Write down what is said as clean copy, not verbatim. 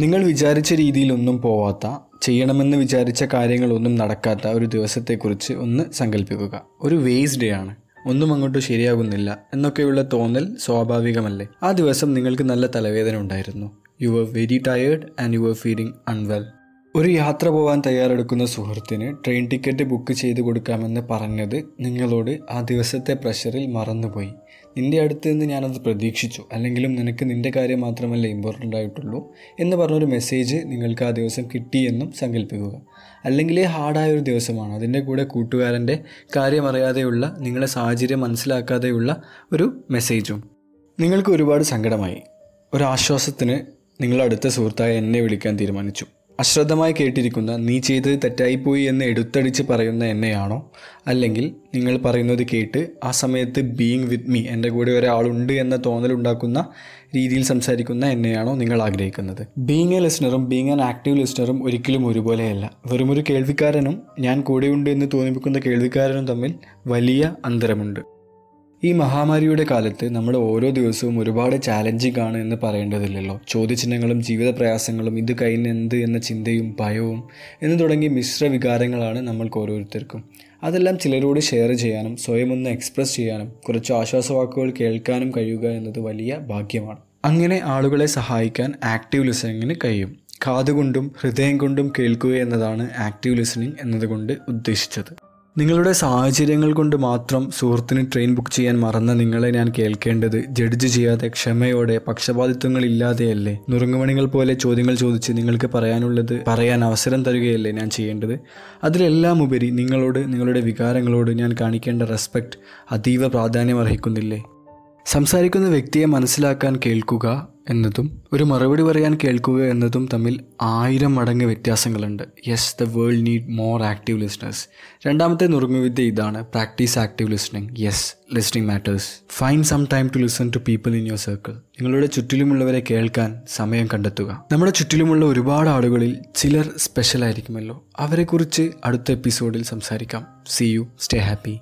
നിങ്ങൾ വിചാരിച്ച രീതിയിലൊന്നും പോവാത്ത, ചെയ്യണമെന്ന് വിചാരിച്ച കാര്യങ്ങളൊന്നും നടക്കാത്ത ഒരു ദിവസത്തെക്കുറിച്ച് ഒന്ന് സങ്കല്പിക്കുക. ഒരു വേസ്റ്റ് ഡേ ആണ്, ഒന്നും അങ്ങോട്ട് ശരിയാകുന്നില്ല എന്നൊക്കെയുള്ള തോന്നൽ സ്വാഭാവികമല്ലേ? ആ ദിവസം നിങ്ങൾക്ക് നല്ല തലവേദന ഉണ്ടായിരുന്നു. You are very tired and you are feeling unwell. ഒരു യാത്ര പോകാൻ തയ്യാറെടുക്കുന്ന സുഹൃത്തിന് ട്രെയിൻ ടിക്കറ്റ് ബുക്ക് ചെയ്ത് കൊടുക്കാമെന്ന് പറഞ്ഞത് നിങ്ങളോട് ആ ദിവസത്തെ പ്രഷറിൽ മറന്നുപോയി. നിൻ്റെ അടുത്ത് നിന്ന് ഞാനത് പ്രതീക്ഷിച്ചു, അല്ലെങ്കിലും നിനക്ക് നിൻ്റെ കാര്യം മാത്രമല്ല ഇമ്പോർട്ടൻ്റ് ആയിട്ടുള്ളൂ എന്ന് പറഞ്ഞൊരു മെസ്സേജ് നിങ്ങൾക്ക് ആ ദിവസം കിട്ടിയെന്നും സങ്കല്പിക്കുക. അല്ലെങ്കിൽ ഹാർഡായൊരു ദിവസമാണ്, അതിൻ്റെ കൂടെ കൂട്ടുകാരൻ്റെ കാര്യമറിയാതെയുള്ള, നിങ്ങളെ സാഹചര്യം മനസ്സിലാക്കാതെയുള്ള ഒരു മെസ്സേജും. നിങ്ങൾക്ക് ഒരുപാട് സങ്കടമായി. ഒരാശ്വാസത്തിന് നിങ്ങളടുത്ത സുഹൃത്തായ എന്നെ വിളിക്കാൻ തീരുമാനിച്ചു. അശ്രദ്ധമായി കേട്ടിരിക്കുന്ന, നീ ചെയ്തത് തെറ്റായിപ്പോയി എന്ന് എടുത്തടിച്ച് പറയുന്ന എന്നെയാണോ? അല്ലെങ്കിൽ നിങ്ങൾ പറയുന്നത് കേട്ട് ആ സമയത്ത് ബീയിങ് വിത്ത് മീ, എൻ്റെ കൂടെ ഒരാളുണ്ട് എന്ന തോന്നലുണ്ടാക്കുന്ന രീതിയിൽ സംസാരിക്കുന്ന എന്നെയാണോ നിങ്ങൾ ആഗ്രഹിക്കുന്നത്? ബീയിങ് എ ലിസ്ണറും ബീയിങ് ആൻ ആക്റ്റീവ് ലിസ്ണറും ഒരിക്കലും ഒരുപോലെയല്ല. വെറുമൊരു കേൾവിക്കാരനും ഞാൻ കൂടെയുണ്ട് എന്ന് തോന്നിപ്പിക്കുന്ന കേൾവിക്കാരനും തമ്മിൽ വലിയ അന്തരമുണ്ട്. ഈ മഹാമാരിയുടെ കാലത്ത് നമ്മൾ ഓരോ ദിവസവും ഒരുപാട് ചാലഞ്ചിങ് ആണ് എന്ന് പറയേണ്ടതില്ലല്ലോ. ചോദ്യചിഹ്നങ്ങളും ജീവിത പ്രയാസങ്ങളും, ഇത് കഴിഞ്ഞെന്ത് എന്ന ചിന്തയും ഭയവും എന്ന് തുടങ്ങി മിശ്ര വികാരങ്ങളാണ് നമ്മൾക്ക് ഓരോരുത്തർക്കും. അതെല്ലാം ചിലരോട് ഷെയർ ചെയ്യാനും സ്വയം ഒന്ന് എക്സ്പ്രസ് ചെയ്യാനും കുറച്ച് ആശ്വാസവാക്കുകൾ കേൾക്കാനും കഴിയുക എന്നത് വലിയ ഭാഗ്യമാണ്. അങ്ങനെ ആളുകളെ സഹായിക്കാൻ ആക്റ്റീവ് ലിസണിങ്ങിന് കഴിയും. കാതുകൊണ്ടും ഹൃദയം കൊണ്ടും കേൾക്കുക എന്നതാണ് ആക്റ്റീവ് ലിസണിങ് എന്നതുകൊണ്ട് ഉദ്ദേശിച്ചത്. നിങ്ങളുടെ സാഹചര്യങ്ങൾ കൊണ്ട് മാത്രം സുഹൃത്തിന് ട്രെയിൻ ബുക്ക് ചെയ്യാൻ മറന്ന നിങ്ങളെ ഞാൻ കേൾക്കേണ്ടത് ജഡ്ജ് ചെയ്യാതെ, ക്ഷമയോടെ, പക്ഷപാതിത്വങ്ങളില്ലാതെയല്ലേ, നുറുങ്ങുമണികൾ പോലെ ചോദ്യങ്ങൾ ചോദിച്ച് നിങ്ങൾക്ക് പറയാനുള്ളത് പറയാൻ അവസരം തരികയല്ലേ ഞാൻ ചെയ്യേണ്ടത്? അതിലെല്ലാം ഉപരി നിങ്ങളോട്, നിങ്ങളുടെ വികാരങ്ങളോട് ഞാൻ കാണിക്കേണ്ട റെസ്പെക്റ്റ് അതീവ പ്രാധാന്യം അർഹിക്കുന്നില്ലേ? സംസാരിക്കുന്ന വ്യക്തിയെ മനസ്സിലാക്കാൻ കേൾക്കുക എന്നതും ഒരു മറുപടി പറയാൻ കേൾക്കുക എന്നതും തമ്മിൽ 1000 മടങ്ങ് വ്യത്യാസങ്ങളുണ്ട്. Yes, the world need more active listeners. രണ്ടാമത്തെ നുറുങ്ങുവിദ്യ ഇതാണ്, practice active listening. Yes, listening matters. Find some time to listen to people in your circle. നിങ്ങളുടെ ചുറ്റിലുമുള്ളവരെ കേൾക്കാൻ സമയം കണ്ടെത്തുക. നമ്മുടെ ചുറ്റിലുമുള്ള ഒരുപാട് ആളുകളിൽ ചിലർ സ്പെഷ്യലായിരിക്കുമല്ലോ. അവരെക്കുറിച്ച് അടുത്ത എപ്പിസോഡിൽ സംസാരിക്കാം. See you, stay happy.